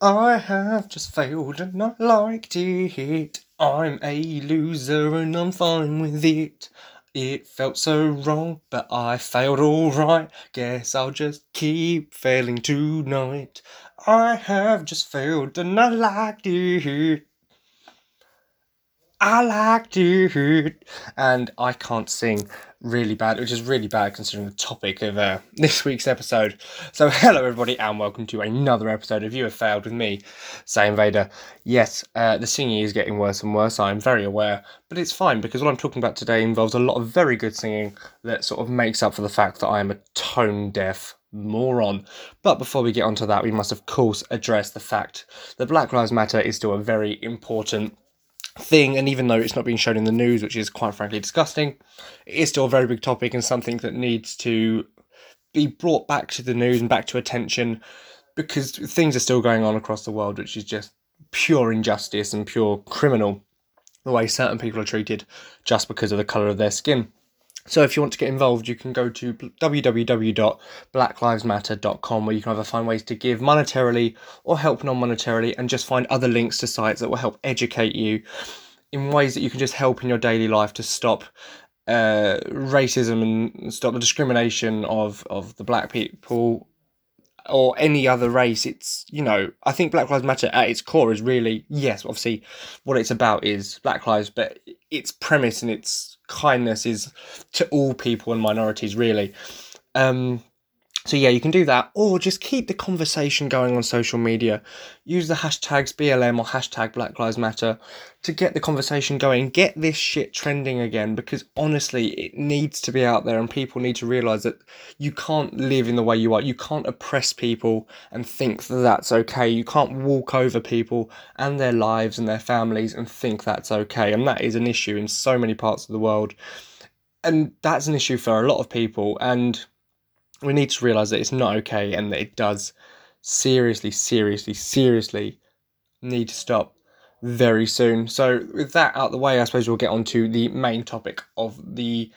I have just failed and not liked it. I'm a loser and I'm fine with it. It felt so wrong, but I failed alright. Guess I'll just keep failing tonight. I have just failed and I liked it. I liked it. And I can't sing really bad, which is really bad considering the topic of this week's episode. So hello everybody and welcome to another episode of You Have Failed with me, Saiyan Vader. Yes, the singing is getting worse and worse, I'm very aware, but it's fine because what I'm talking about today involves a lot of very good singing that sort of makes up for the fact that I am a tone deaf moron. But before we get onto that, we must of course address the fact that Black Lives Matter is still a very important thing, and even though it's not being shown in the news, which is quite frankly disgusting, it is still a very big topic and something that needs to be brought back to the news and back to attention, because things are still going on across the world which is just pure injustice and pure criminal, the way certain people are treated just because of the colour of their skin. So if you want to get involved, you can go to www.blacklivesmatter.com, where you can either find ways to give monetarily or help non-monetarily, and just find other links to sites that will help educate you in ways that you can just help in your daily life to stop racism and stop the discrimination of the black people or any other race. It's, you know, I think Black Lives Matter at its core is really, yes, obviously what it's about is black lives, but its premise and its kindness is to all people and minorities, really. So yeah, you can do that, or just keep the conversation going on social media. Use the hashtags BLM or hashtag Black Lives Matter to get the conversation going. Get this shit trending again, because honestly, it needs to be out there, and people need to realise that you can't live in the way you are. You can't oppress people and think that that's okay. You can't walk over people and their lives and their families and think that's okay. And that is an issue in so many parts of the world. And that's an issue for a lot of people, and we need to realise that it's not okay and that it does seriously need to stop very soon. So with that out of the way, I suppose we'll get on to the main topic of the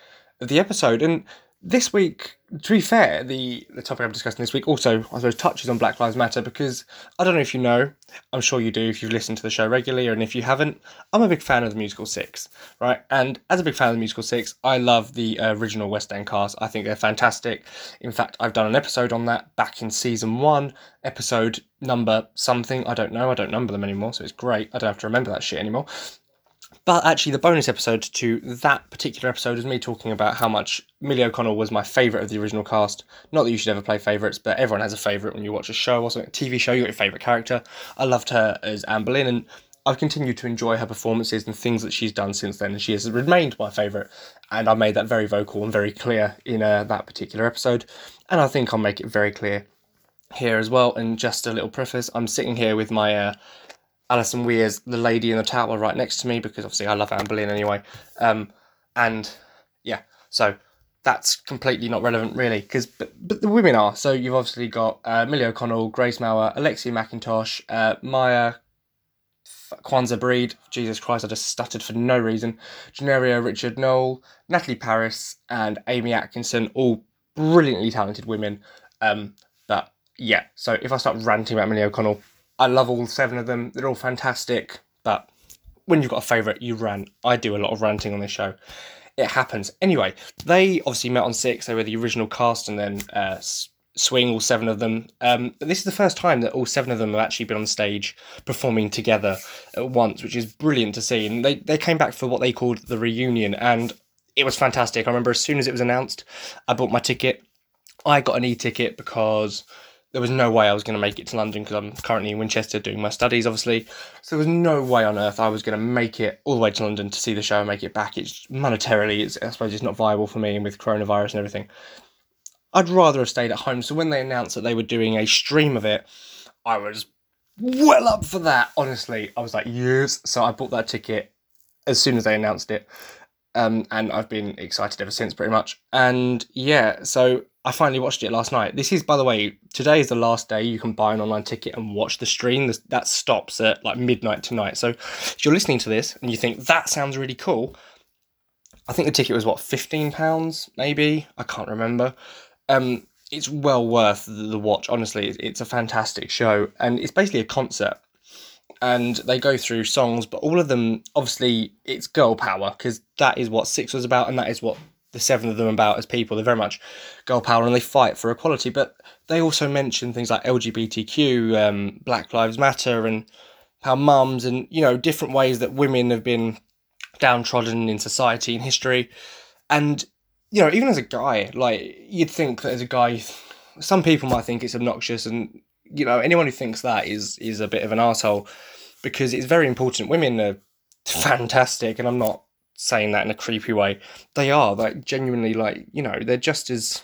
episode. And this week, to be fair, the topic I'm discussing this week also, I suppose, touches on Black Lives Matter, because I don't know if you know, I'm sure you do if you've listened to the show regularly, and if you haven't, I'm a big fan of the musical Six, right? And as a big fan of the musical Six, I love the original West End cast. I think they're fantastic. In fact, I've done an episode on that back in season 1, episode number something. I don't know. I don't number them anymore, so it's great. I don't have to remember that shit anymore. But actually, the bonus episode to that particular episode is me talking about how much Millie O'Connell was my favourite of the original cast. Not that you should ever play favourites, but everyone has a favourite when you watch a show or something, a TV show, you got your favourite character. I loved her as Anne Boleyn, and I've continued to enjoy her performances and things that she's done since then, and she has remained my favourite, and I made that very vocal and very clear in that particular episode, and I think I'll make it very clear here as well. And just a little preface, I'm sitting here with my Alison Weir's The Lady in the Tower right next to me, because obviously I love Anne Boleyn anyway. And yeah, so that's completely not relevant really, because but the women are. So you've obviously got Millie O'Connell, Grace Mouer, Alexia McIntosh, Maya Kwanzaa Breed, Jesus Christ, I just stuttered for no reason, Jarneia Richard-Noel, Natalie Paris and Amy Atkinson, all brilliantly talented women. But yeah, so if I start ranting about Millie O'Connell, I love all 7 of them. They're all fantastic. But when you've got a favourite, you rant. I do a lot of ranting on this show. It happens. Anyway, they obviously met on Six. They were the original cast and then swing, all 7 of them. But this is the first time that all 7 of them have actually been on stage performing together at once, which is brilliant to see. And they came back for what they called The Reunion. And it was fantastic. I remember as soon as it was announced, I bought my ticket. I got an e-ticket because there was no way I was going to make it to London, because I'm currently in Winchester doing my studies, obviously. So there was no way on earth I was going to make it all the way to London to see the show and make it back. It's monetarily, I suppose it's not viable for me, and with coronavirus and everything, I'd rather have stayed at home. So when they announced that they were doing a stream of it, I was well up for that, honestly. I was like, yes. So I bought that ticket as soon as they announced it. And I've been excited ever since, pretty much. And yeah, so I finally watched it last night. This is, by the way, today is the last day you can buy an online ticket and watch the stream. That stops at like midnight tonight. So if you're listening to this and you think that sounds really cool, I think the ticket was, what, £15 maybe? I can't remember. it's well worth the watch. Honestly, it's a fantastic show, and it's basically a concert. And they go through songs, but all of them, obviously, it's girl power, because that is what Six was about, and that is what the seven of them are about as people. They're very much girl power, and they fight for equality. But they also mention things like LGBTQ, Black Lives Matter, and how mums, and, you know, different ways that women have been downtrodden in society and history. And, you know, even as a guy, like, you'd think that as a guy, some people might think it's obnoxious, and, you know, anyone who thinks that is a bit of an arsehole, because it's very important. Women are fantastic, and I'm not saying that in a creepy way. They are, like, genuinely, like, you know, they're just as...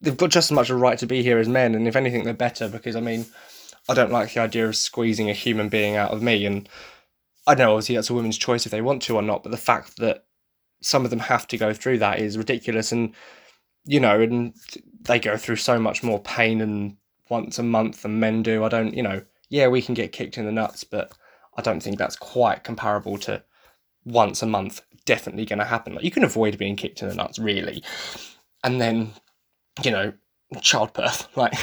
they've got just as much a right to be here as men, and if anything, they're better, because, I mean, I don't like the idea of squeezing a human being out of me, and I know, obviously, that's a woman's choice if they want to or not, but the fact that some of them have to go through that is ridiculous, and, you know, and they go through so much more pain and once a month than men do. I don't, you know, yeah, we can get kicked in the nuts, but I don't think that's quite comparable to once a month definitely going to happen. Like, you can avoid being kicked in the nuts, really. And then, you know, childbirth, like,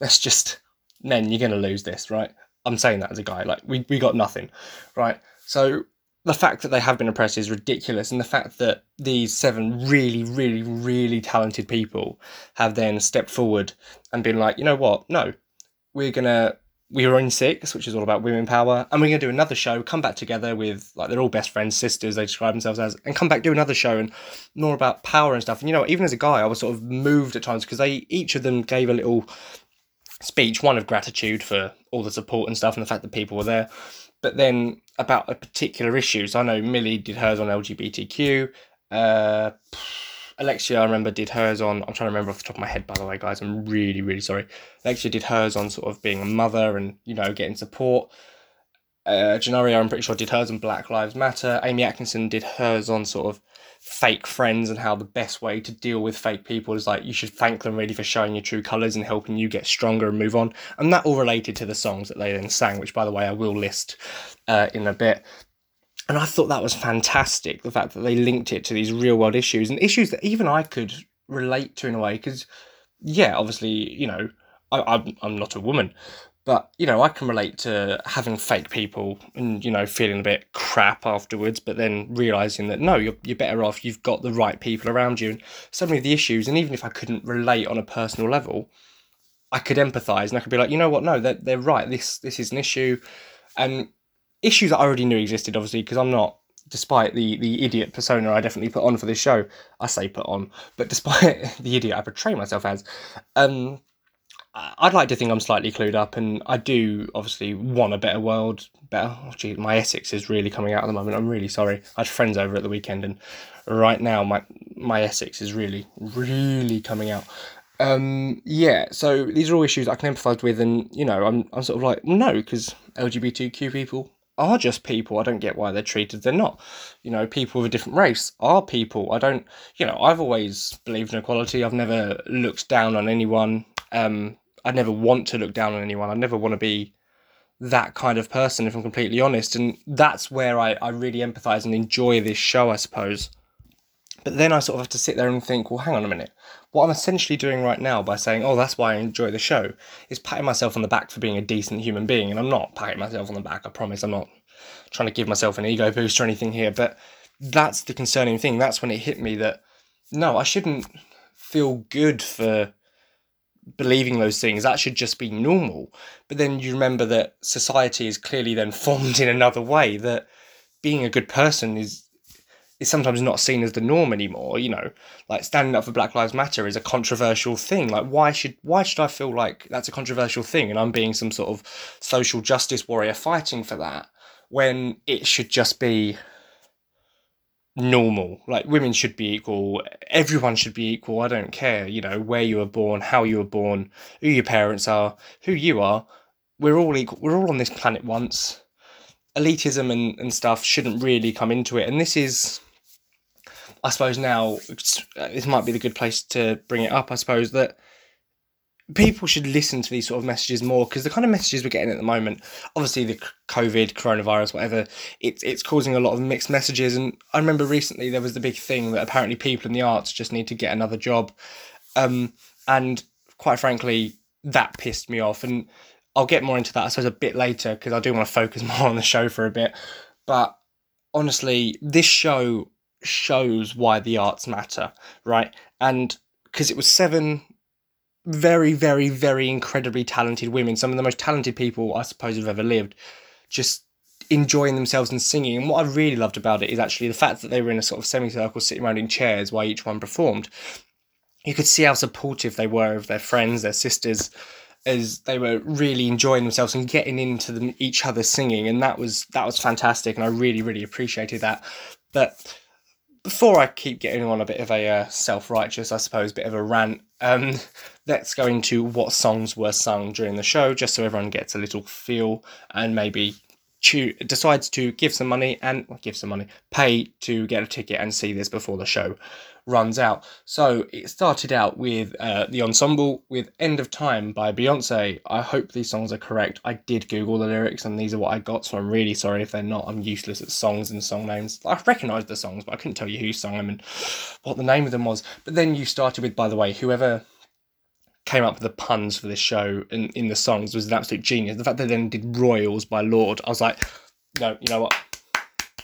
that's just, men, you're going to lose this, right? I'm saying that as a guy, like, we got nothing, right? So the fact that they have been oppressed is ridiculous, and the fact that these seven really, really, really talented people have then stepped forward and been like, you know what, no, we were in Six, which is all about women power, and we're going to do another show, come back together with, like, they're all best friends, sisters, they describe themselves as, and come back, do another show, and more about power and stuff. And, you know, even as a guy, I was sort of moved at times, because each of them gave a little speech, one of gratitude for all the support and stuff, and the fact that people were there, but then about a particular issue. So I know Millie did hers on LGBTQ. Alexia, I remember, did hers on... I'm trying to remember off the top of my head, by the way, guys. I'm really, really sorry. Alexia did hers on sort of being a mother and, you know, getting support. Jarneia, I'm pretty sure, did hers on Black Lives Matter. Amy Atkinson did hers on sort of fake friends and how the best way to deal with fake people is, like, you should thank them really for showing your true colours and helping you get stronger and move on. And that all related to the songs that they then sang, which, by the way, I will list in a bit. And I thought that was fantastic, the fact that they linked it to these real-world issues, and issues that even I could relate to in a way, because, yeah, obviously, you know, I'm not a woman, but, you know, I can relate to having fake people and, you know, feeling a bit crap afterwards, but then realising that, no, you're better off, you've got the right people around you, and so many of the issues, and even if I couldn't relate on a personal level, I could empathise, and I could be like, you know what, no, they're right, this is an issue, and issues that I already knew existed, obviously, because I'm not, despite the idiot persona I definitely put on for this show, I say put on, but despite the idiot I portray myself as, I'd like to think I'm slightly clued up, and I do obviously want a better world. Oh, gee, my Essex is really coming out at the moment. I'm really sorry. I had friends over at the weekend, and right now my Essex is really, really coming out. Yeah, so these are all issues I can empathise with, and, you know, I'm sort of like, no, because LGBTQ people are just people. I don't get why they're treated. They're not, you know, people of a different race are people. I don't, you know, I've always believed in equality. I've never looked down on anyone. I never want to look down on anyone. I never want to be that kind of person, if I'm completely honest. And that's where I really empathise and enjoy this show, I suppose. But then I sort of have to sit there and think, well, hang on a minute. What I'm essentially doing right now by saying, oh, that's why I enjoy the show, is patting myself on the back for being a decent human being. And I'm not patting myself on the back, I promise. I'm not trying to give myself an ego boost or anything here. But that's the concerning thing. That's when it hit me that, no, I shouldn't feel good for believing those things. That should just be normal. But then you remember that society is clearly then formed in another way, that being a good person is sometimes not seen as the norm anymore. You know, like, standing up for Black Lives Matter is a controversial thing. Like, why should I feel like that's a controversial thing and I'm being some sort of social justice warrior fighting for that, when it should just be normal? Like, women should be equal, everyone should be equal. I don't care, you know, where you were born, how you were born, who your parents are, who you are. We're all equal, we're all on this planet once. Elitism and stuff shouldn't really come into it. And this is, I suppose, now this might be the good place to bring it up, I suppose, that people should listen to these sort of messages more, because the kind of messages we're getting at the moment, obviously the COVID, coronavirus, whatever, it's causing a lot of mixed messages. And I remember recently there was the big thing that apparently people in the arts just need to get another job. And quite frankly, that pissed me off. And I'll get more into that, I suppose, a bit later, because I do want to focus more on the show for a bit. But honestly, this show shows why the arts matter, right? And because it was 7 very, very, very incredibly talented women, some of the most talented people I suppose have ever lived, just enjoying themselves and singing. And what I really loved about it is actually the fact that they were in a sort of semicircle sitting around in chairs while each one performed. You could see how supportive they were of their friends, their sisters, as they were really enjoying themselves and getting into each other's singing. And that was fantastic, and I really, really appreciated that. But before I keep getting on a bit of a self-righteous, I suppose, bit of a rant, let's go into what songs were sung during the show, just so everyone gets a little feel and maybe decides to pay to get a ticket and see this before the show runs out. So it started out with the ensemble with End of Time by Beyonce. I hope these songs are correct. I did Google the lyrics and these are what I got, so I'm really sorry if they're not. I'm useless at songs and song names. I recognised the songs, but I couldn't tell you who sang them and what the name of them was. But then you started with, by the way, whoever came up with the puns for this show and in the songs was an absolute genius. The fact they then did Royals by Lorde, I was like, no, you know what?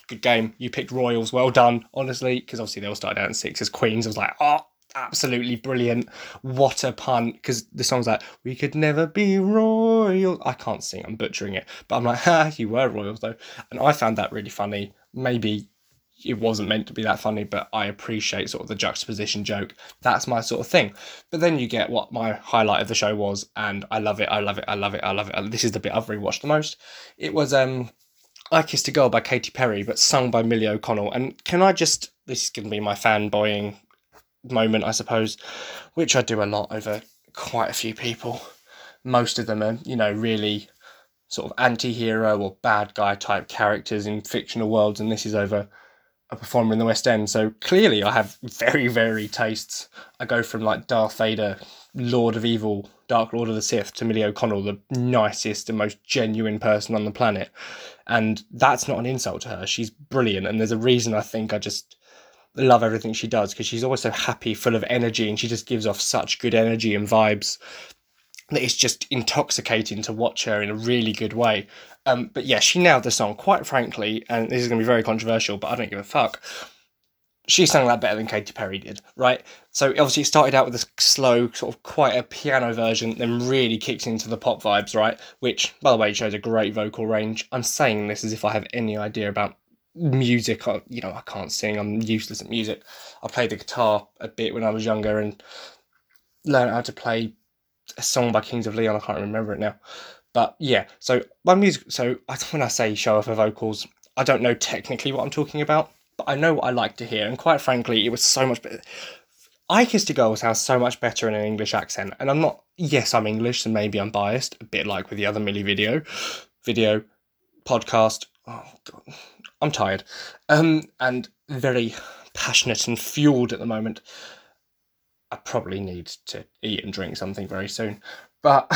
Good game. You picked Royals. Well done, honestly, because obviously they all started out in Six as Queens. I was like, oh, absolutely brilliant. What a pun. Because the song's like, we could never be royal. I can't sing, I'm butchering it. But I'm like, ha, you were Royals though. And I found that really funny. Maybe it wasn't meant to be that funny, but I appreciate sort of the juxtaposition joke. That's my sort of thing. But then you get what my highlight of the show was, and I love it, I love it, I love it, I love it. This is the bit I've rewatched the most. It was I Kissed a Girl by Katy Perry, but sung by Millie O'Connell. And can I just, this is going to be my fanboying moment, I suppose, which I do a lot over quite a few people. Most of them are, you know, really sort of anti-hero or bad guy type characters in fictional worlds, and this is over a performer in the West End, so clearly I have very varied tastes. I go from like Darth Vader, Lord of Evil, Dark Lord of the Sith, to Millie O'Connell, the nicest and most genuine person on the planet. And that's not an insult to her. She's brilliant, and there's a reason I think I just love everything she does, because she's always so happy, full of energy, and she just gives off such good energy and vibes that it's just intoxicating to watch her in a really good way. But yeah, she nailed the song, quite frankly, and this is going to be very controversial, but I don't give a fuck. She sang that better than Katy Perry did, right? So obviously it started out with a slow, sort of quieter piano version, then really kicks into the pop vibes, right? Which, by the way, shows a great vocal range. I'm saying this as if I have any idea about music. I can't sing, I'm useless at music. I played the guitar a bit when I was younger and learned how to play a song by Kings of Leon, I can't remember it now. But yeah, so when I say show off her vocals, I don't know technically what I'm talking about, but I know what I like to hear. And quite frankly, it was so much better. I Kissed a Girl sounds so much better in an English accent. And I'm English, so maybe I'm biased, a bit like with the other Millie video, podcast. Oh God, I'm tired. And very passionate and fueled at the moment. I probably need to eat and drink something very soon. But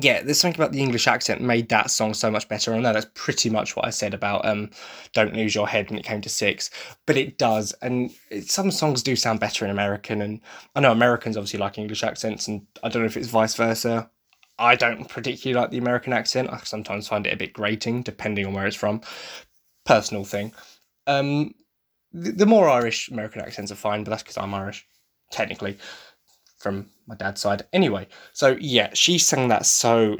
yeah, there's something about the English accent made that song so much better. I know that's pretty much what I said about Don't Lose Your Head when it came to Six, but it does. And some songs do sound better in American, and I know Americans obviously like English accents, and I don't know if it's vice versa. I don't particularly like the American accent. I sometimes find it a bit grating, depending on where it's from. Personal thing. The more Irish American accents are fine, but that's because I'm Irish, technically, from my dad's side. Anyway, so yeah, she sang that so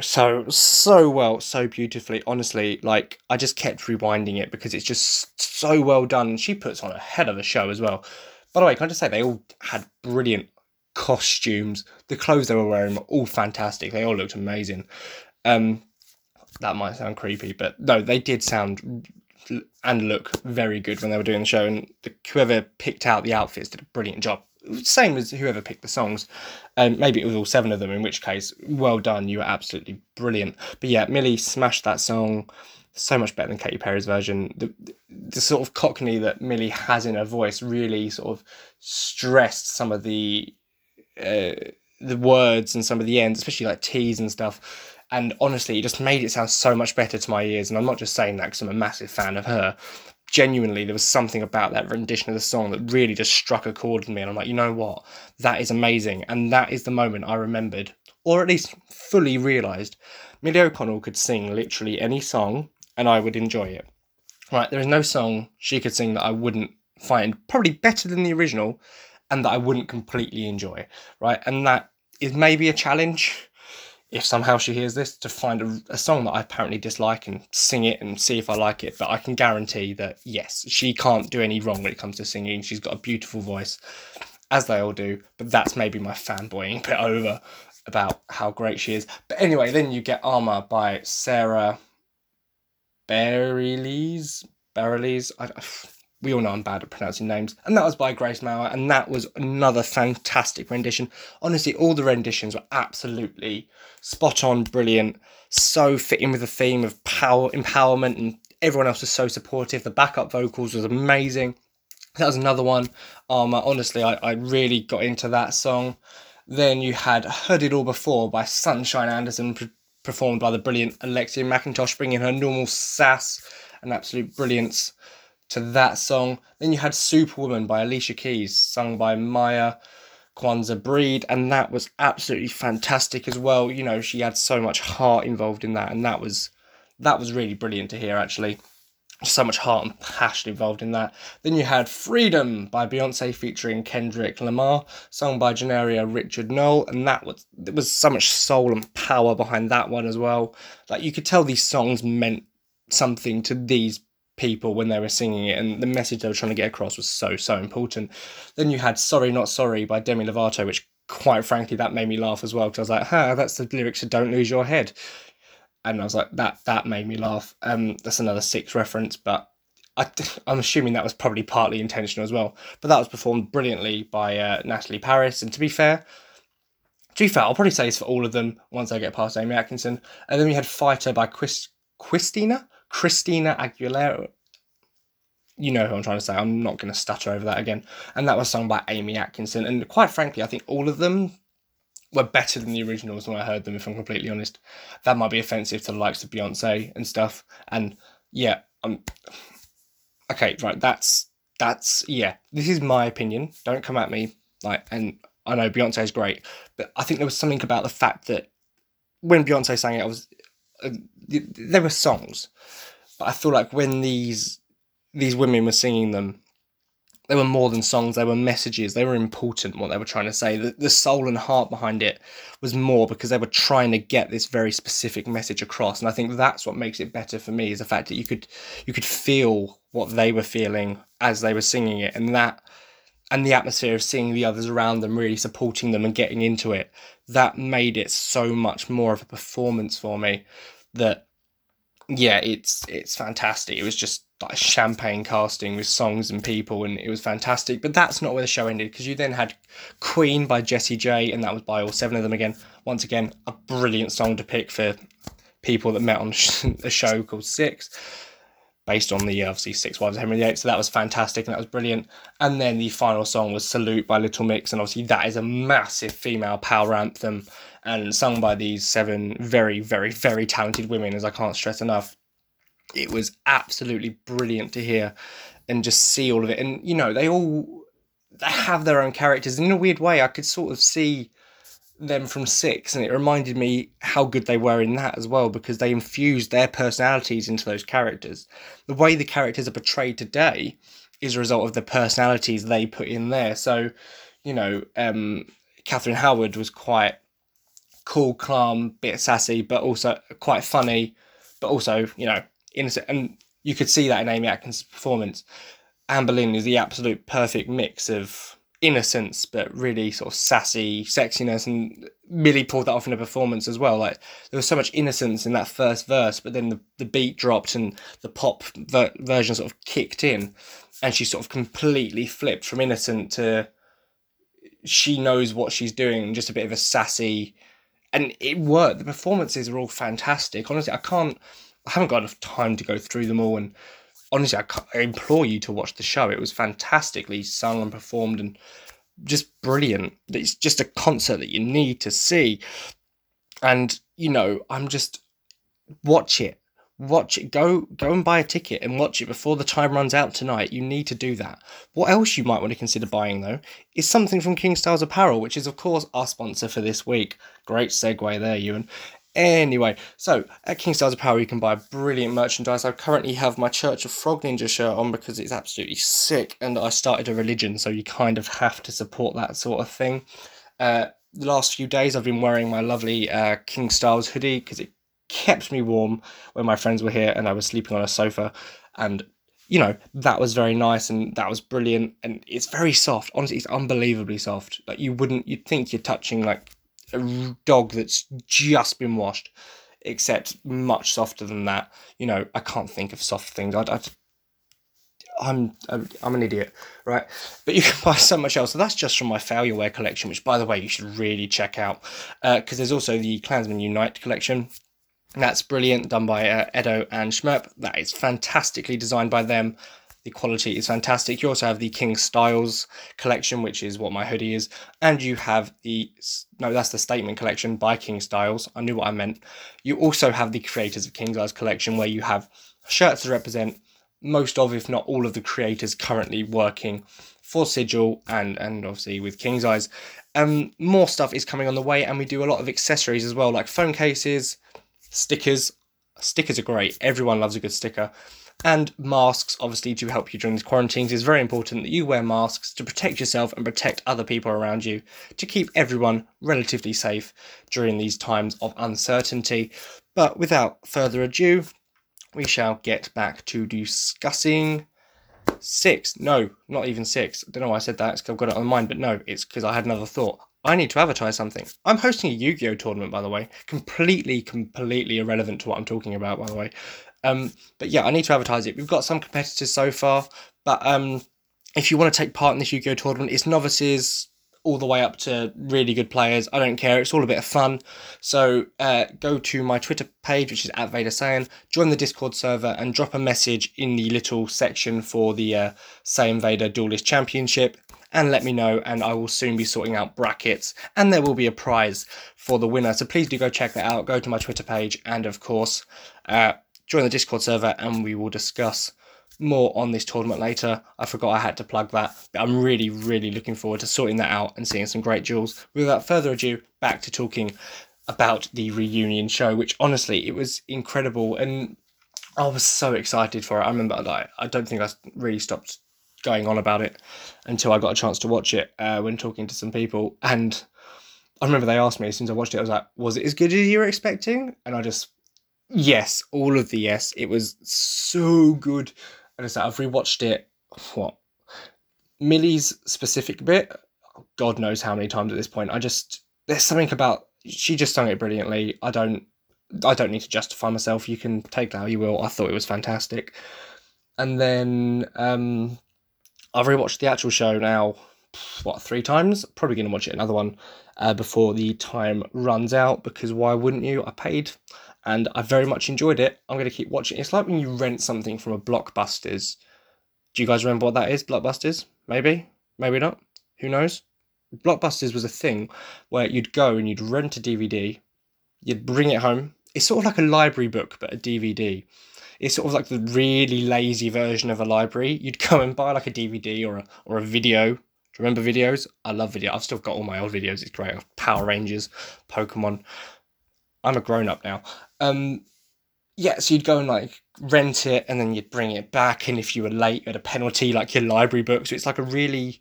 well, so beautifully. Honestly, like, I just kept rewinding it because it's just so well done. She puts on a hell of a show as well. By the way, can I just say, they all had brilliant costumes. The clothes they were wearing were all fantastic. They all looked amazing. That might sound creepy, but no, they did sound and look very good when they were doing the show. And whoever picked out the outfits did a brilliant job. Same as whoever picked the songs. Maybe it was all 7 of them, in which case, well done, you were absolutely brilliant. But yeah, Millie smashed that song, so much better than Katy Perry's version. The sort of cockney that Millie has in her voice really sort of stressed some of the words and some of the ends, especially like T's and stuff. And honestly, it just made it sound so much better to my ears. And I'm not just saying that because I'm a massive fan of her. genuinely there was something about that rendition of the song that really just struck a chord with me, and I'm like, you know what, that is amazing. And that is the moment I remembered, or at least fully realised, Millie O'Connell could sing literally any song and I would enjoy it. Right, there is no song she could sing that I wouldn't find probably better than the original and that I wouldn't completely enjoy, right? And that is maybe a challenge, if somehow she hears this, to find a song that I apparently dislike and sing it and see if I like it. But I can guarantee that, yes, she can't do any wrong when it comes to singing. She's got a beautiful voice, as they all do. But that's maybe my fanboying bit over about how great she is. But anyway, then you get Armor by Sarah Bareilles. We all know I'm bad at pronouncing names. And that was by Grace Mouer. And that was another fantastic rendition. Honestly, all the renditions were absolutely spot on, brilliant. So fitting with the theme of power, empowerment, and everyone else was so supportive. The backup vocals was amazing. That was another one. Honestly, I really got into that song. Then you had Heard It All Before by Sunshine Anderson, performed by the brilliant Alexia McIntosh, bringing her normal sass and absolute brilliance to that song. Then you had Superwoman by Alicia Keys, sung by Maya Kwanzaa Breed, and that was absolutely fantastic as well. You know, she had so much heart involved in that, and that was really brilliant to hear, actually. So much heart and passion involved in that. Then you had Freedom by Beyonce featuring Kendrick Lamar, sung by Jarneia Richard-Noel, and there was so much soul and power behind that one as well. Like, you could tell these songs meant something to these people when they were singing it, and the message they were trying to get across was so important. Then you had Sorry Not Sorry by Demi Lovato, which, quite frankly, that made me laugh as well, because I was like, that's the lyrics to Don't Lose Your Head, and I was like, that made me laugh. That's another Six reference, but I'm assuming that was probably partly intentional as well. But that was performed brilliantly by Natalie Paris, and to be fair I'll probably say this for all of them once I get past Amy Atkinson. And then we had Fighter by Christina Aguilera. You know who I'm trying to say. I'm not going to stutter over that again. And that was sung by Amy Atkinson. And quite frankly, I think all of them were better than the originals when I heard them, if I'm completely honest. That might be offensive to the likes of Beyonce and stuff. And yeah, okay, right, that's yeah. This is my opinion. Don't come at me. And I know Beyonce is great, but I think there was something about the fact that when Beyonce sang it, there were songs, but I feel like when these women were singing them, they were more than songs, they were messages, they were important, what they were trying to say. The soul and heart behind it was more because they were trying to get this very specific message across. And I think that's what makes it better for me, is the fact that you could feel what they were feeling as they were singing it, and the atmosphere of seeing the others around them really supporting them and getting into it. That made it so much more of a performance for me that, yeah, it's fantastic. It was just like champagne casting with songs and people, and it was fantastic. But that's not where the show ended, because you then had Queen by Jessie J, and that was by all seven of them again. Once again, a brilliant song to pick for people that met on a show called Six, based on the, obviously, Six Wives of Henry VIII, so that was fantastic and that was brilliant. And then the final song was Salute by Little Mix, and obviously that is a massive female power anthem, and sung by these seven very, very, very talented women, as I can't stress enough. It was absolutely brilliant to hear and just see all of it. And, you know, they have their own characters. And in a weird way, I could sort of see them from Six, and it reminded me how good they were in that as well, because they infused their personalities into those characters. The way the characters are portrayed today is a result of the personalities they put in there. So, you know, Catherine Howard was quite cool, calm, bit sassy, but also quite funny, but also, you know, innocent, and you could see that in Amy Atkinson's performance. Anne Boleyn is the absolute perfect mix of innocence but really sort of sassy sexiness, and Millie pulled that off in her performance as well. Like, there was so much innocence in that first verse, but then the beat dropped and the pop version sort of kicked in, and she sort of completely flipped from innocent to she knows what she's doing, just a bit of a sassy, and it worked. The performances are all fantastic. Honestly, I haven't got enough time to go through them all, and honestly, I implore you to watch the show. It was fantastically sung and performed and just brilliant. It's just a concert that you need to see. And, you know, I'm just... Watch it. watch it. Go and buy a ticket and watch it before the time runs out tonight. You need to do that. What else you might want to consider buying, though, is something from King Styles Apparel, which is, of course, our sponsor for this week. Great segue there, Ewan. Anyway, so at King Styles Apparel, you can buy brilliant merchandise. I currently have my Church of Frog Ninja shirt on because it's absolutely sick, and I started a religion, so you kind of have to support that sort of thing. The last few days, I've been wearing my lovely King Styles hoodie because it kept me warm when my friends were here and I was sleeping on a sofa, and you know, that was very nice and that was brilliant. And it's very soft, honestly. It's unbelievably soft. Like, you'd think you're touching like a dog that's just been washed, except much softer than that. You know, I can't think of soft things. I'm an idiot, right? But you can buy so much else. So that's just from my Failure Wear collection, which, by the way, you should really check out, because there's also the Klansman Unite collection. That's brilliant, done by Edo and Schmerp. That is fantastically designed by them. The quality is fantastic. You also have the King Styles collection, which is what my hoodie is. And you have that's the Statement collection by King Styles. I knew what I meant. You also have the Creators of King's Eyes collection, where you have shirts that represent most of, if not all of, the creators currently working for Sigil and obviously with King's Eyes. More stuff is coming on the way, and we do a lot of accessories as well, like phone cases, stickers are great. Everyone loves a good sticker. And masks, obviously, to help you during these quarantines. It's very important that you wear masks to protect yourself and protect other people around you, to keep everyone relatively safe during these times of uncertainty. But without further ado, we shall get back to discussing Six. No, not even Six. I don't know why I said that. It's because I've got it on my mind, but no, it's because I had another thought. I need to advertise something. I'm hosting a Yu-Gi-Oh tournament, by the way. Completely irrelevant to what I'm talking about, by the way. But yeah, I need to advertise it. We've got some competitors so far, but if you want to take part in this Yu-Gi-Oh tournament, it's novices all the way up to really good players. I don't care. It's all a bit of fun. So go to my Twitter page, which is @VaderSaiyan. Join the Discord server and drop a message in the little section for the Saiyan Vader Duelist Championship. And let me know, and I will soon be sorting out brackets, and there will be a prize for the winner. So please do go check that out. Go to my Twitter page, and of course, join the Discord server, and we will discuss more on this tournament later. I forgot I had to plug that, but I'm really looking forward to sorting that out and seeing some great duels. Without further ado, back to talking about the Reunion show, which honestly, it was incredible, and I was so excited for it. I remember, like, I don't think I really stopped going on about it until I got a chance to watch it when talking to some people. And I remember they asked me, as soon as I watched it, I was like, was it as good as you were expecting? And I just, yes, all of the yes. It was so good. And it's like, I've rewatched it, Millie's specific bit, God knows how many times at this point. There's something about, she just sung it brilliantly. I don't need to justify myself. You can take that how you will. I thought it was fantastic. And then, I've rewatched the actual show now, 3 times? Probably going to watch it another one before the time runs out, because why wouldn't you? I paid, and I very much enjoyed it. I'm going to keep watching. It's like when you rent something from a Blockbusters. Do you guys remember what that is, Blockbusters? Maybe? Maybe not? Who knows? Blockbusters was a thing where you'd go and you'd rent a DVD, you'd bring it home. It's sort of like a library book, but a DVD. It's sort of like the really lazy version of a library. You'd go and buy like a DVD or a video. Do you remember videos? I love video. I've still got all my old videos. It's great. Power Rangers, Pokemon. I'm a grown-up now. So you'd go and like rent it, and then you'd bring it back. And if you were late, you had a penalty, like your library book. So it's like a really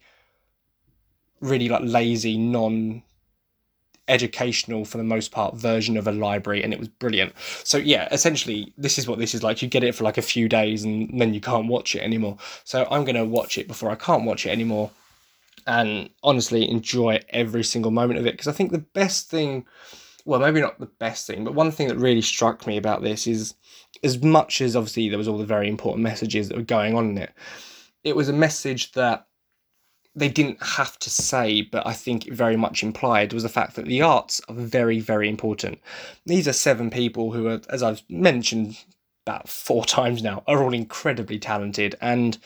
like lazy, non-educational for the most part version of a library, and it was brilliant. So yeah, essentially this is what this is like. You get it for like a few days and then you can't watch it anymore. So I'm gonna watch it before I can't watch it anymore, and honestly enjoy every single moment of it, because I think the best thing, well, maybe not the best thing, but one thing that really struck me about this is, as much as obviously there was all the very important messages that were going on in it, it was a message that they didn't have to say, but I think it very much implied, was the fact that the arts are very, very important. These are 7 people who are, as I've mentioned about 4 times now, are all incredibly talented, and,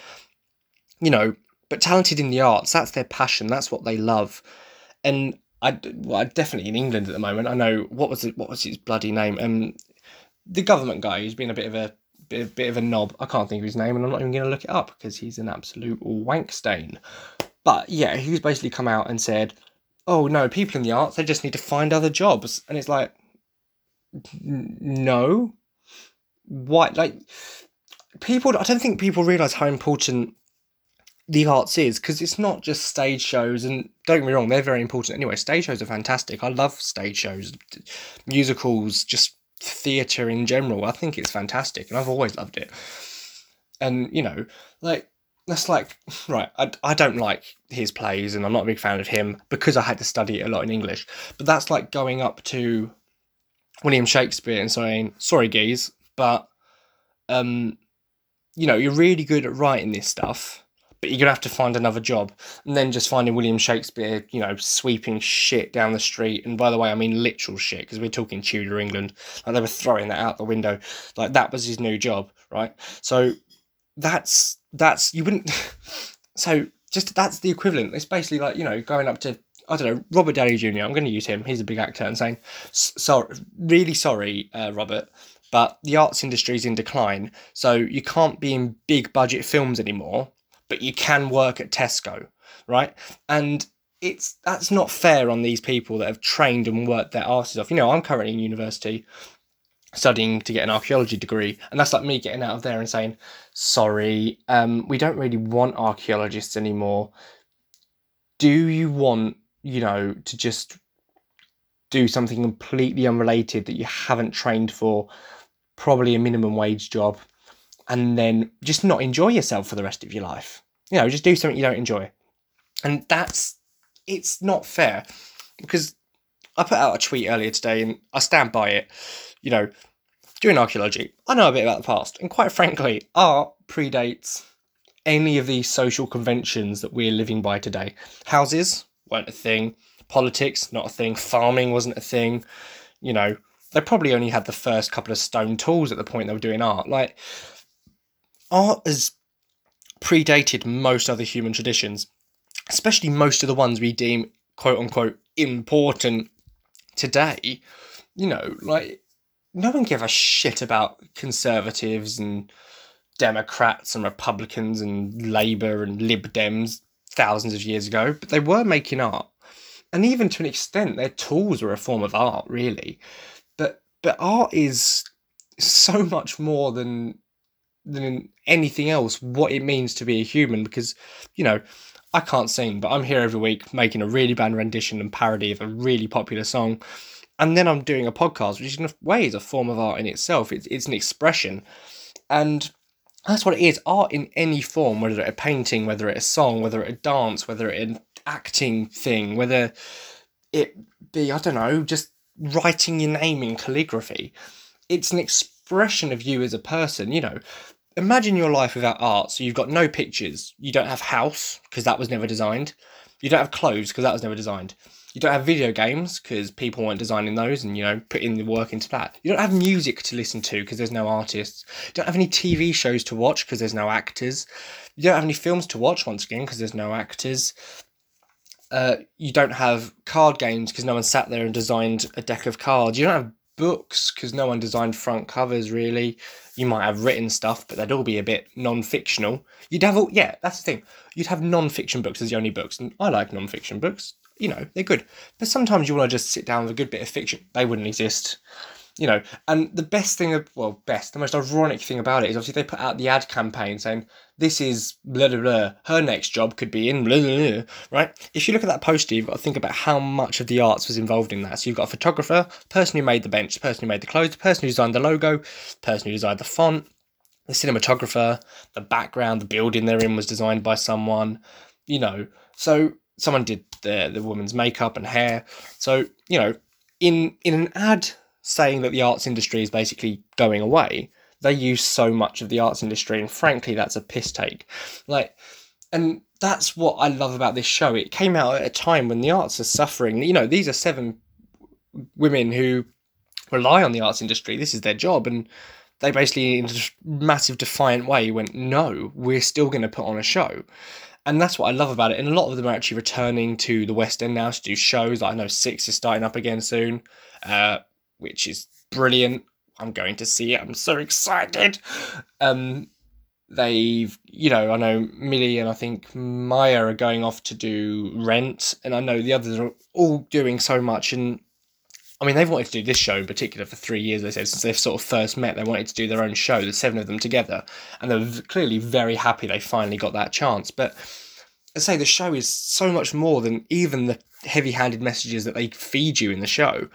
you know, but talented in the arts, that's their passion, that's what they love. And I definitely in England at the moment, I know, what was his bloody name? the government guy who's been a bit of a knob. I can't think of his name, and I'm not even going to look it up because he's an absolute wank stain. But yeah, he's basically come out and said, "Oh no, people in the arts, they just need to find other jobs," and it's like, no, why? Like, people, I don't think people realise how important the arts is, because it's not just stage shows, and don't get me wrong, they're very important anyway. Stage shows are fantastic. I love stage shows, musicals, just theatre in general. I think it's fantastic, and I've always loved it. And, you know, like, that's like, right, I don't like his plays, and I'm not a big fan of him because I had to study it a lot in English, but that's like going up to William Shakespeare and saying, "Sorry, geez, but, you know, you're really good at writing this stuff, but you're going to have to find another job." And then just finding William Shakespeare, you know, sweeping shit down the street. And by the way, I mean literal shit, because we're talking Tudor England. Like, they were throwing that out the window. Like, that was his new job, right? So that's, you wouldn't, so just, that's the equivalent. It's basically like, you know, going up to, I don't know, Robert Downey Jr. I'm going to use him. He's a big actor, and saying, sorry, Robert, but the arts industry is in decline. So you can't be in big budget films anymore, but you can work at Tesco, right? And that's not fair on these people that have trained and worked their asses off. You know, I'm currently in university studying to get an archaeology degree, and that's like me getting out of there and saying, "Sorry, we don't really want archaeologists anymore. Do you want, you know, to just do something completely unrelated that you haven't trained for, probably a minimum wage job, and then just not enjoy yourself for the rest of your life? You know, just do something you don't enjoy." And it's not fair, because I put out a tweet earlier today, and I stand by it. You know, doing archaeology, I know a bit about the past, and quite frankly, art predates any of these social conventions that we're living by today. Houses weren't a thing. Politics, not a thing. Farming wasn't a thing. You know, they probably only had the first couple of stone tools at the point they were doing art. Like, art has predated most other human traditions, especially most of the ones we deem, quote unquote, important today. You know, like, no one gave a shit about conservatives and Democrats and Republicans and Labour and Lib Dems thousands of years ago, but they were making art. And even to an extent, their tools were a form of art, really. But art is so much more than anything else, what it means to be a human, because, you know, I can't sing, but I'm here every week making a really bad rendition and parody of a really popular song, and then I'm doing a podcast, which in a way is a form of art in itself. It's an expression, and that's what it is. Art in any form, whether it's a painting, whether it's a song, whether it's a dance, whether it's an acting thing, whether it be, I don't know, just writing your name in calligraphy, it's an expression of you as a person. You know, imagine your life without art. So you've got no pictures. You don't have house, because that was never designed. You don't have clothes, because that was never designed. You don't have video games, because people weren't designing those and, you know, putting the work into that. You don't have music to listen to, because there's no artists. You don't have any TV shows to watch, because there's no actors. You don't have any films to watch, once again, because there's no actors. You don't have card games, because no one sat there and designed a deck of cards. You don't have books, because no one designed front covers, really. You might have written stuff, but they'd all be a bit non-fictional. You'd have all, yeah, that's the thing. You'd have non-fiction books as the only books, and I like non-fiction books. You know, they're good. But sometimes you want to just sit down with a good bit of fiction. They wouldn't exist, you know. And the best thing, the most ironic thing about it is, obviously they put out the ad campaign saying, "This is blah, blah, blah. Her next job could be in blah, blah, blah," right? If you look at that poster, you've got to think about how much of the arts was involved in that. So you've got a photographer, person who made the bench, person who made the clothes, person who designed the logo, person who designed the font, the cinematographer, the background, the building they're in was designed by someone, you know. So someone did the woman's makeup and hair. So, you know, in an ad saying that the arts industry is basically going away, they use so much of the arts industry, and frankly, that's a piss take. Like, and that's what I love about this show. It came out at a time when the arts are suffering. You know, these are 7 women who rely on the arts industry. This is their job, and they basically, in a massive defiant way, went, "No, we're still going to put on a show." And that's what I love about it. And a lot of them are actually returning to the West End now to do shows. I know Six is starting up again soon, which is brilliant. I'm going to see it. I'm so excited. They've, you know, I know Millie and I think Maya are going off to do Rent, and I know the others are all doing so much. And I mean, they've wanted to do this show in particular for 3 years, they said, since they've sort of first met. They wanted to do their own show, the seven of them together, and they're clearly very happy they finally got that chance. But I say the show is so much more than even the heavy-handed messages that they feed you in the show,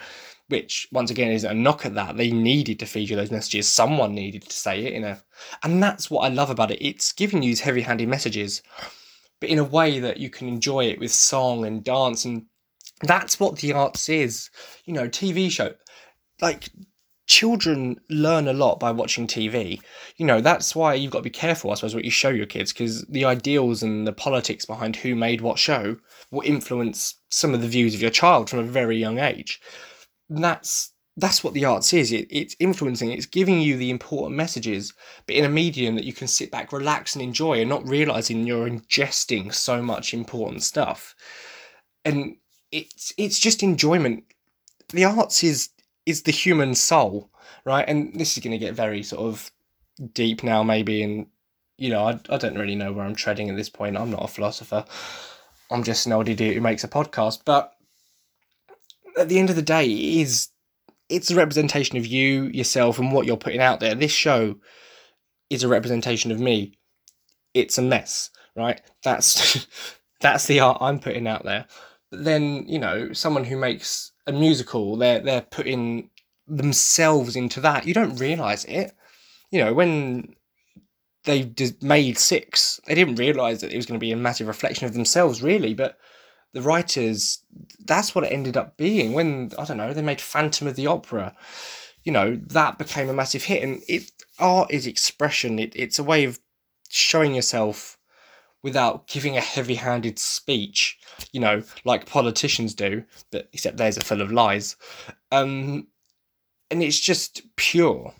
which, once again, is a knock at that. They needed to feed you those messages. Someone needed to say it. And that's what I love about it. It's giving you these heavy-handed messages, but in a way that you can enjoy it with song and dance. And that's what the arts is. You know, TV show. Like, children learn a lot by watching TV. You know, that's why you've got to be careful, I suppose, what you show your kids, because the ideals and the politics behind who made what show will influence some of the views of your child from a very young age. And that's what the arts is. It's influencing, it's giving you the important messages, but in a medium that you can sit back, relax and enjoy, and not realising you're ingesting so much important stuff. And it's just enjoyment. The arts is the human soul, right? And this is going to get very sort of deep now, maybe, and, you know, I don't really know where I'm treading at this point. I'm not a philosopher. I'm just an old idiot who makes a podcast. But at the end of the day, it's a representation of you, yourself, and what you're putting out there. This show is a representation of me. It's a mess, right? That's the art I'm putting out there. But then, you know, someone who makes a musical, they're putting themselves into that. You don't realise it. You know, when they made Six, they didn't realise that it was going to be a massive reflection of themselves, really, but the writers, that's what it ended up being. When, I don't know, they made Phantom of the Opera, you know, that became a massive hit. And art is expression. It's a way of showing yourself without giving a heavy-handed speech, you know, like politicians do, but except theirs are full of lies. And it's just pure.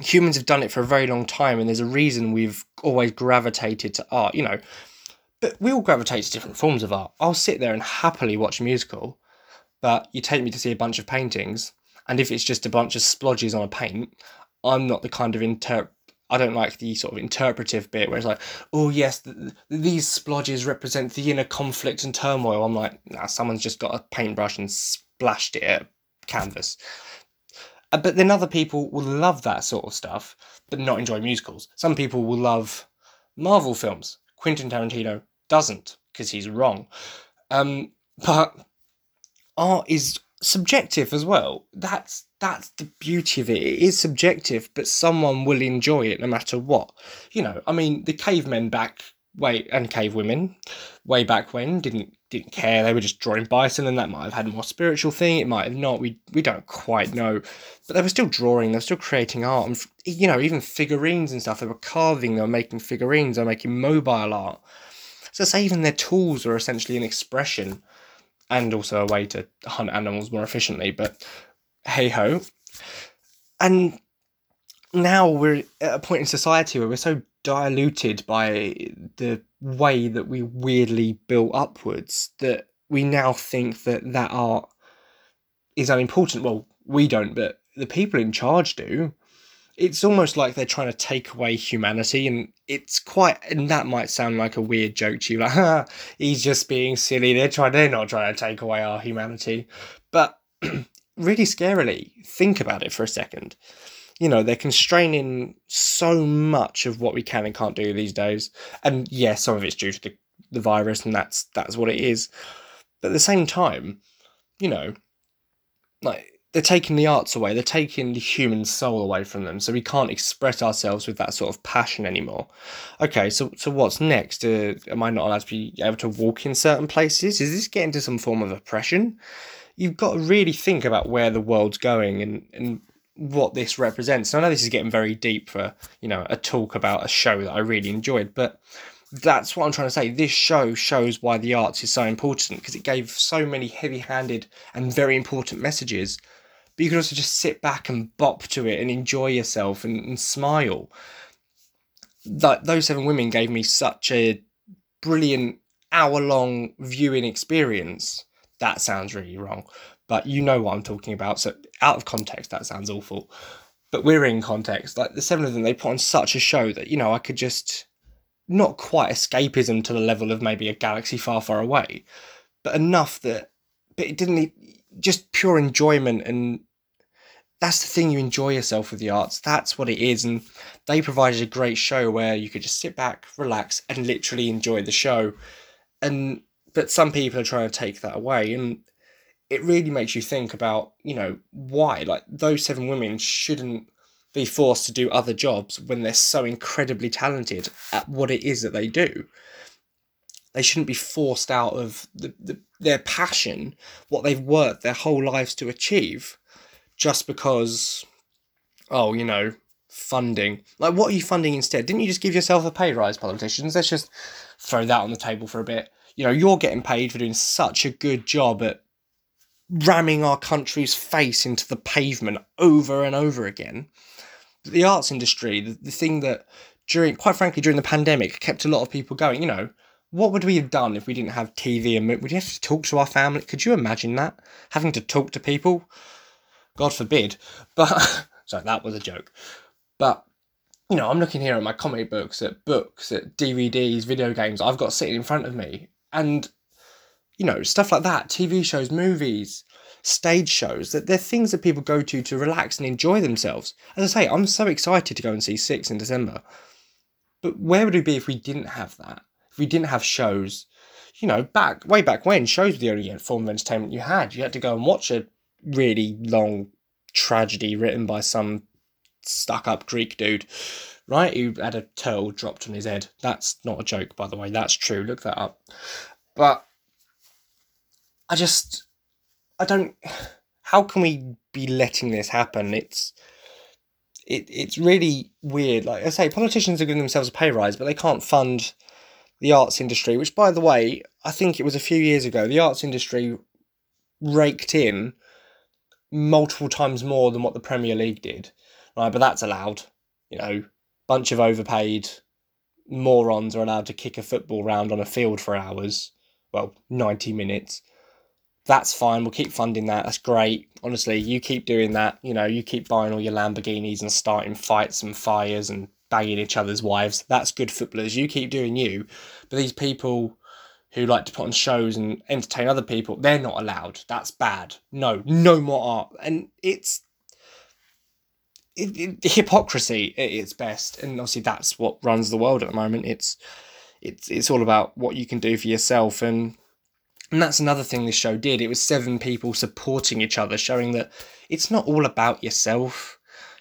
Humans have done it for a very long time, and there's a reason we've always gravitated to art, you know. But we all gravitate to different forms of art. I'll sit there and happily watch a musical, but you take me to see a bunch of paintings, and if it's just a bunch of splodges on a paint, I'm not the kind of I don't like the sort of interpretive bit where it's like, oh yes, these splodges represent the inner conflict and turmoil. I'm like, nah, someone's just got a paintbrush and splashed it at canvas. But then other people will love that sort of stuff, but not enjoy musicals. Some people will love Marvel films. Quentin Tarantino doesn't, because he's wrong. But art is subjective as well. That's the beauty of it. It is subjective, but someone will enjoy it no matter what. You know, I mean, the cavemen and cavewomen way back when didn't care. They were just drawing bison, and that might have had a more spiritual thing. It might have not. We don't quite know. But they were still drawing. They were still creating art. And, you know, even figurines and stuff. They were carving. They were making figurines. They were making mobile art. So say even their tools were essentially an expression and also a way to hunt animals more efficiently. But hey ho. And now we're at a point in society where we're so diluted by the way that we weirdly built upwards that we now think that art is unimportant. Well, we don't, but the people in charge do. It's almost like they're trying to take away humanity, and that might sound like a weird joke to you, like, ah, he's just being silly, they're not trying to take away our humanity. But really scarily, think about it for a second. You know, they're constraining so much of what we can and can't do these days. And yeah, some of it's due to the virus, and that's what it is. But at the same time, you know, like, they're taking the arts away. They're taking the human soul away from them. So we can't express ourselves with that sort of passion anymore. Okay, so what's next? Am I not allowed to be able to walk in certain places? Is this getting to some form of oppression? You've got to really think about where the world's going and what this represents. And I know this is getting very deep for, you know, a talk about a show that I really enjoyed, but that's what I'm trying to say. This show shows why the arts is so important, because it gave so many heavy-handed and very important messages, but you could also just sit back and bop to it and enjoy yourself and smile. Those seven women gave me such a brilliant hour-long viewing experience. That sounds really wrong, but you know what I'm talking about. So out of context, that sounds awful. but we're in context. Like the seven of them, they put on such a show that, you know, I could just not quite escapism to the level of maybe a galaxy far, far away, but enough that, but it didn't, just pure enjoyment. And that's the thing, you enjoy yourself with the arts. That's what it is. And they provided a great show where you could just sit back, relax, and literally enjoy the show. And, but some people are trying to take that away. And it really makes you think about, you know, why, like, those seven women shouldn't be forced to do other jobs when they're so incredibly talented at what it is that they do. They shouldn't be forced out of their passion, what they've worked their whole lives to achieve, just because, oh, you know, funding. Like, what are you funding instead? Didn't you just give yourself a pay rise, politicians? Let's just throw that on the table for a bit. You know, you're getting paid for doing such a good job at ramming our country's face into the pavement over and over again. The arts industry, the thing that during, quite frankly, during the pandemic, kept a lot of people going. You know, what would we have done if we didn't have TV and would you have to talk to our family? Could you imagine that? Having to talk to people? God forbid. But, sorry, that was a joke. But, you know, I'm looking here at my comic books, at DVDs, video games I've got sitting in front of me. And, you know, stuff like that, TV shows, movies, stage shows, that they're things that people go to relax and enjoy themselves. As I say, I'm so excited to go and see Six in December. But where would we be if we didn't have that? If we didn't have shows? You know, back way back when, shows were the only form of entertainment you had. You had to go and watch a really long tragedy written by some stuck-up Greek dude, right? Who had a turtle dropped on his head. That's not a joke, by the way. That's true. Look that up. But how can we be letting this happen? It's really weird. Like I say, politicians are giving themselves a pay rise, but they can't fund the arts industry, which, by the way, I think it was a few years ago, the arts industry raked in multiple times more than what the Premier League did, right? But that's allowed. You know, bunch of overpaid morons are allowed to kick a football round on a field for hours. Well, 90 minutes. That's fine, we'll keep funding that, that's great. Honestly, you keep doing that, you know, you keep buying all your Lamborghinis and starting fights and fires and banging each other's wives. That's good footballers, you keep doing you. But these people who like to put on shows and entertain other people, they're not allowed. That's bad. No, no more art. And it's hypocrisy at its best. And obviously that's what runs the world at the moment. It's all about what you can do for yourself. And that's another thing this show did. It was seven people supporting each other, showing that it's not all about yourself.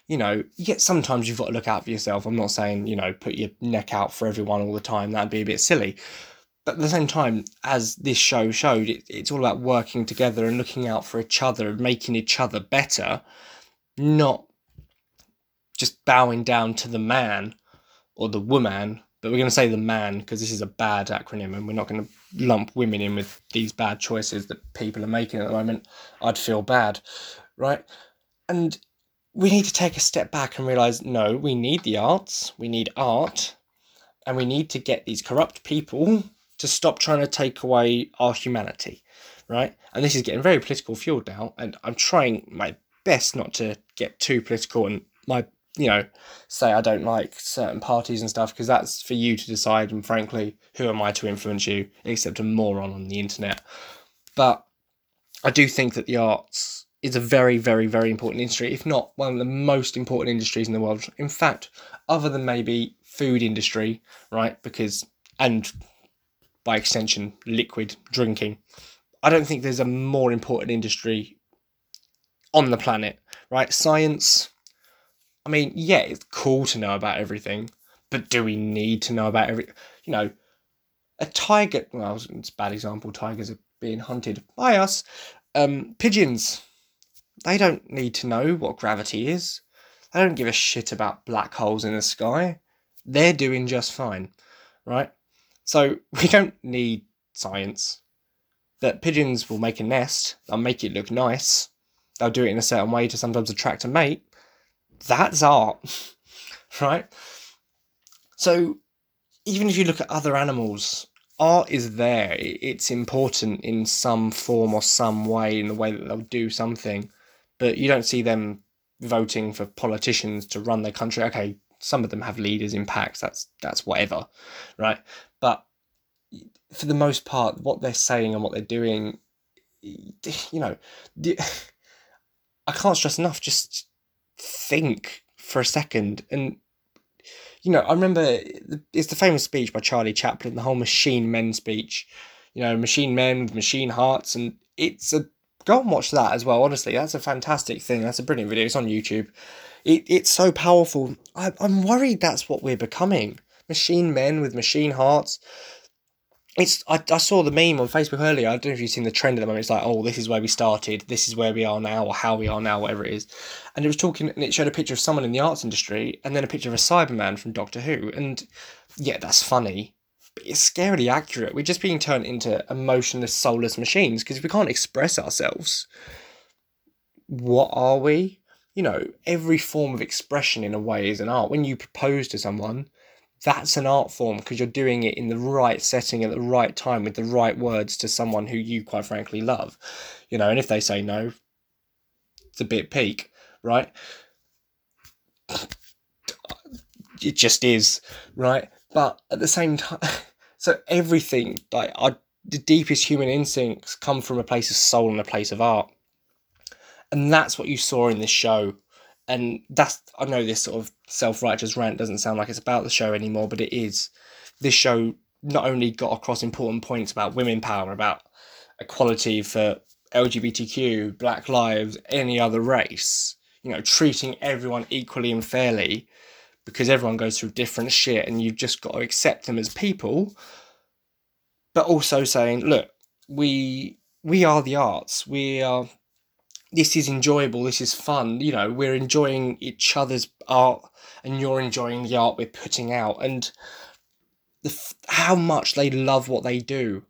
You know, yet sometimes you've got to look out for yourself. I'm not saying, you know, put your neck out for everyone all the time. That'd be a bit silly. But at the same time, as this show showed, it's all about working together and looking out for each other and making each other better, not just bowing down to the man or the woman. But we're going to say the man because this is a bad acronym and we're not going to lump women in with these bad choices that people are making at the moment. I'd feel bad, right? And we need to take a step back and realise, no, we need the arts, we need art, and we need to get these corrupt people to stop trying to take away our humanity, right? And this is getting very political fueled now, and I'm trying my best not to get too political and my, you know, say I don't like certain parties and stuff, because that's for you to decide, and frankly, who am I to influence you except a moron on the internet? But I do think that the arts is a very, very, very important industry, if not one of the most important industries in the world. In fact, other than maybe food industry, right? Because, and by extension, liquid drinking, I don't think there's a more important industry on the planet, right? Science, I mean, yeah, it's cool to know about everything, but do we need to know about everything? You know, a tiger, well, it's a bad example, tigers are being hunted by us. Pigeons, they don't need to know what gravity is. They don't give a shit about black holes in the sky. They're doing just fine, right? So we don't need science. That pigeons will make a nest, they'll make it look nice, they'll do it in a certain way to sometimes attract a mate. That's art, right? So even if you look at other animals, art is there. It's important in some form or some way, in the way that they'll do something. But you don't see them voting for politicians to run their country. Okay, some of them have leaders in packs, that's whatever, right? But for the most part, what they're saying and what they're doing, you know, I can't stress enough, just think for a second. And, you know, I remember, it's the famous speech by Charlie Chaplin, the whole machine men speech, you know, machine men with machine hearts. And go and watch that as well, honestly. That's a fantastic thing. That's a brilliant video. It's on YouTube. It's so powerful. I'm worried that's what we're becoming. Machine men with machine hearts. I saw the meme on Facebook earlier. I don't know if you've seen the trend at the moment. It's like, oh, this is where we started, this is where we are now, or how we are now, whatever it is. And it showed a picture of someone in the arts industry and then a picture of a Cyberman from Doctor Who. And yeah, that's funny, but it's scarily accurate. We're just being turned into emotionless, soulless machines, because if we can't express ourselves, what are we? You know, every form of expression in a way is an art. When you propose to someone, that's an art form, because you're doing it in the right setting at the right time with the right words to someone who you, quite frankly, love. You know, and if they say no, it's a bit peak, right? It just is, right? But at the same time, so everything, like the deepest human instincts come from a place of soul and a place of art. And that's what you saw in this show. And that's, I know this sort of self-righteous rant doesn't sound like it's about the show anymore, but it is. This show not only got across important points about women power, about equality for LGBTQ, Black lives, any other race, you know, treating everyone equally and fairly, because everyone goes through different shit and you've just got to accept them as people, but also saying, look, we are the arts, this is enjoyable, this is fun, you know, we're enjoying each other's art and you're enjoying the art we're putting out. And how much they love what they do,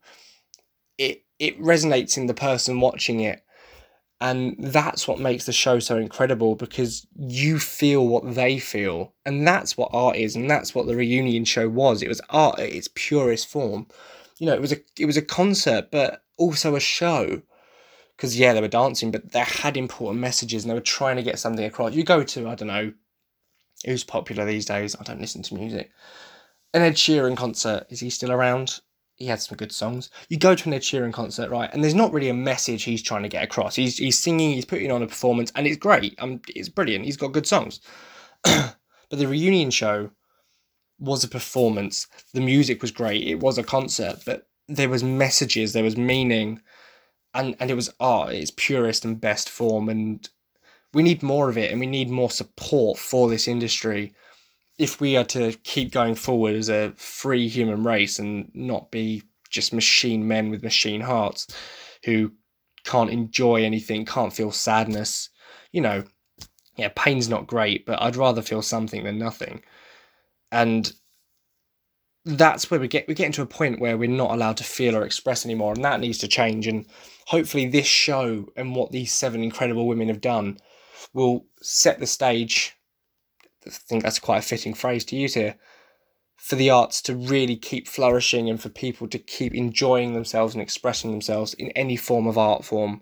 it resonates in the person watching it. And that's what makes the show so incredible, because you feel what they feel. And that's what art is, and that's what the Reunion show was. It was art at its purest form. You know, it was a concert, but also a show. Because, yeah, they were dancing, but they had important messages and they were trying to get something across. You go to, I don't know, who's popular these days? I don't listen to music. An Ed Sheeran concert. Is he still around? He had some good songs. You go to an Ed Sheeran concert, right, and there's not really a message he's trying to get across. He's singing, he's putting on a performance, and it's great. It's brilliant. He's got good songs. But the Reunion show was a performance. The music was great. It was a concert, but there was messages, there was meaning. And it was art, its purest and best form, and we need more of it, and we need more support for this industry if we are to keep going forward as a free human race and not be just machine men with machine hearts who can't enjoy anything, can't feel sadness. You know, yeah, pain's not great, but I'd rather feel something than nothing. And that's where we're getting to a point where we're not allowed to feel or express anymore, and that needs to change. And hopefully this show and what these 7 incredible women have done will set the stage, I think that's quite a fitting phrase to use here, for the arts to really keep flourishing and for people to keep enjoying themselves and expressing themselves in any form of art form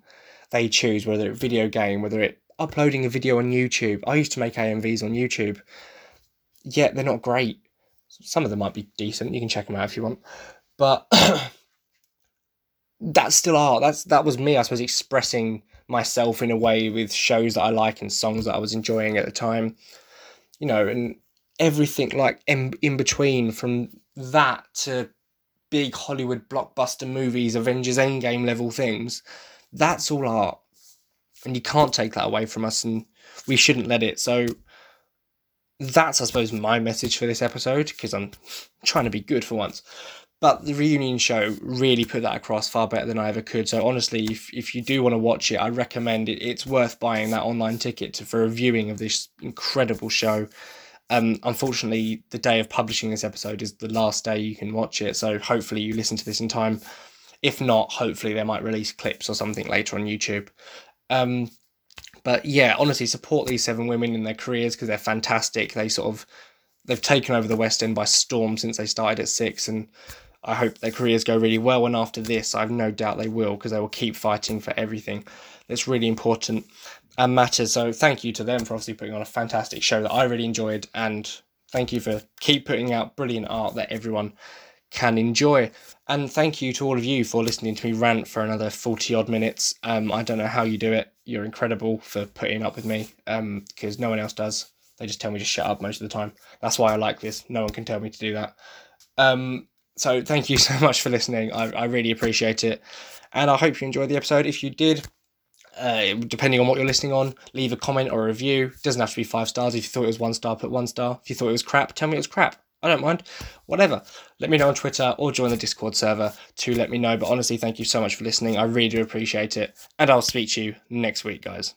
they choose, whether it's video game, whether it's uploading a video on YouTube. I used to make AMVs on YouTube. Yeah, they're not great. Some of them might be decent. You can check them out if you want. But that's still art. That was me, I suppose, expressing myself in a way with shows that I like and songs that I was enjoying at the time. You know, and everything like in between, from that to big Hollywood blockbuster movies, Avengers Endgame level things. That's all art. And you can't take that away from us, and we shouldn't let it. So that's, I suppose, my message for this episode, because I'm trying to be good for once. But the Reunion show really put that across far better than I ever could. So honestly, if you do want to watch it, I recommend it. It's worth buying that online ticket for a viewing of this incredible show. Unfortunately, the day of publishing this episode is the last day you can watch it. So hopefully you listen to this in time. If not, hopefully they might release clips or something later on YouTube. But yeah, honestly, support these 7 women in their careers, because they're fantastic. They've taken over the West End by storm since they started at Six, and I hope their careers go really well. And after this, I have no doubt they will, because they will keep fighting for everything. It's really important and matters. So thank you to them for obviously putting on a fantastic show that I really enjoyed, and thank you for keep putting out brilliant art that everyone can enjoy. And thank you to all of you for listening to me rant for another 40 odd minutes. I don't know how you do it. You're incredible for putting up with me, because no one else does. They just tell me to shut up most of the time. That's why I like this. No one can tell me to do that. So thank you so much for listening. I really appreciate it. And I hope you enjoyed the episode. If you did, depending on what you're listening on, leave a comment or a review. It doesn't have to be 5 stars. If you thought it was 1 star, put 1 star. If you thought it was crap, tell me it was crap. I don't mind. Whatever. Let me know on Twitter or join the Discord server to let me know. But honestly, thank you so much for listening. I really do appreciate it. And I'll speak to you next week, guys.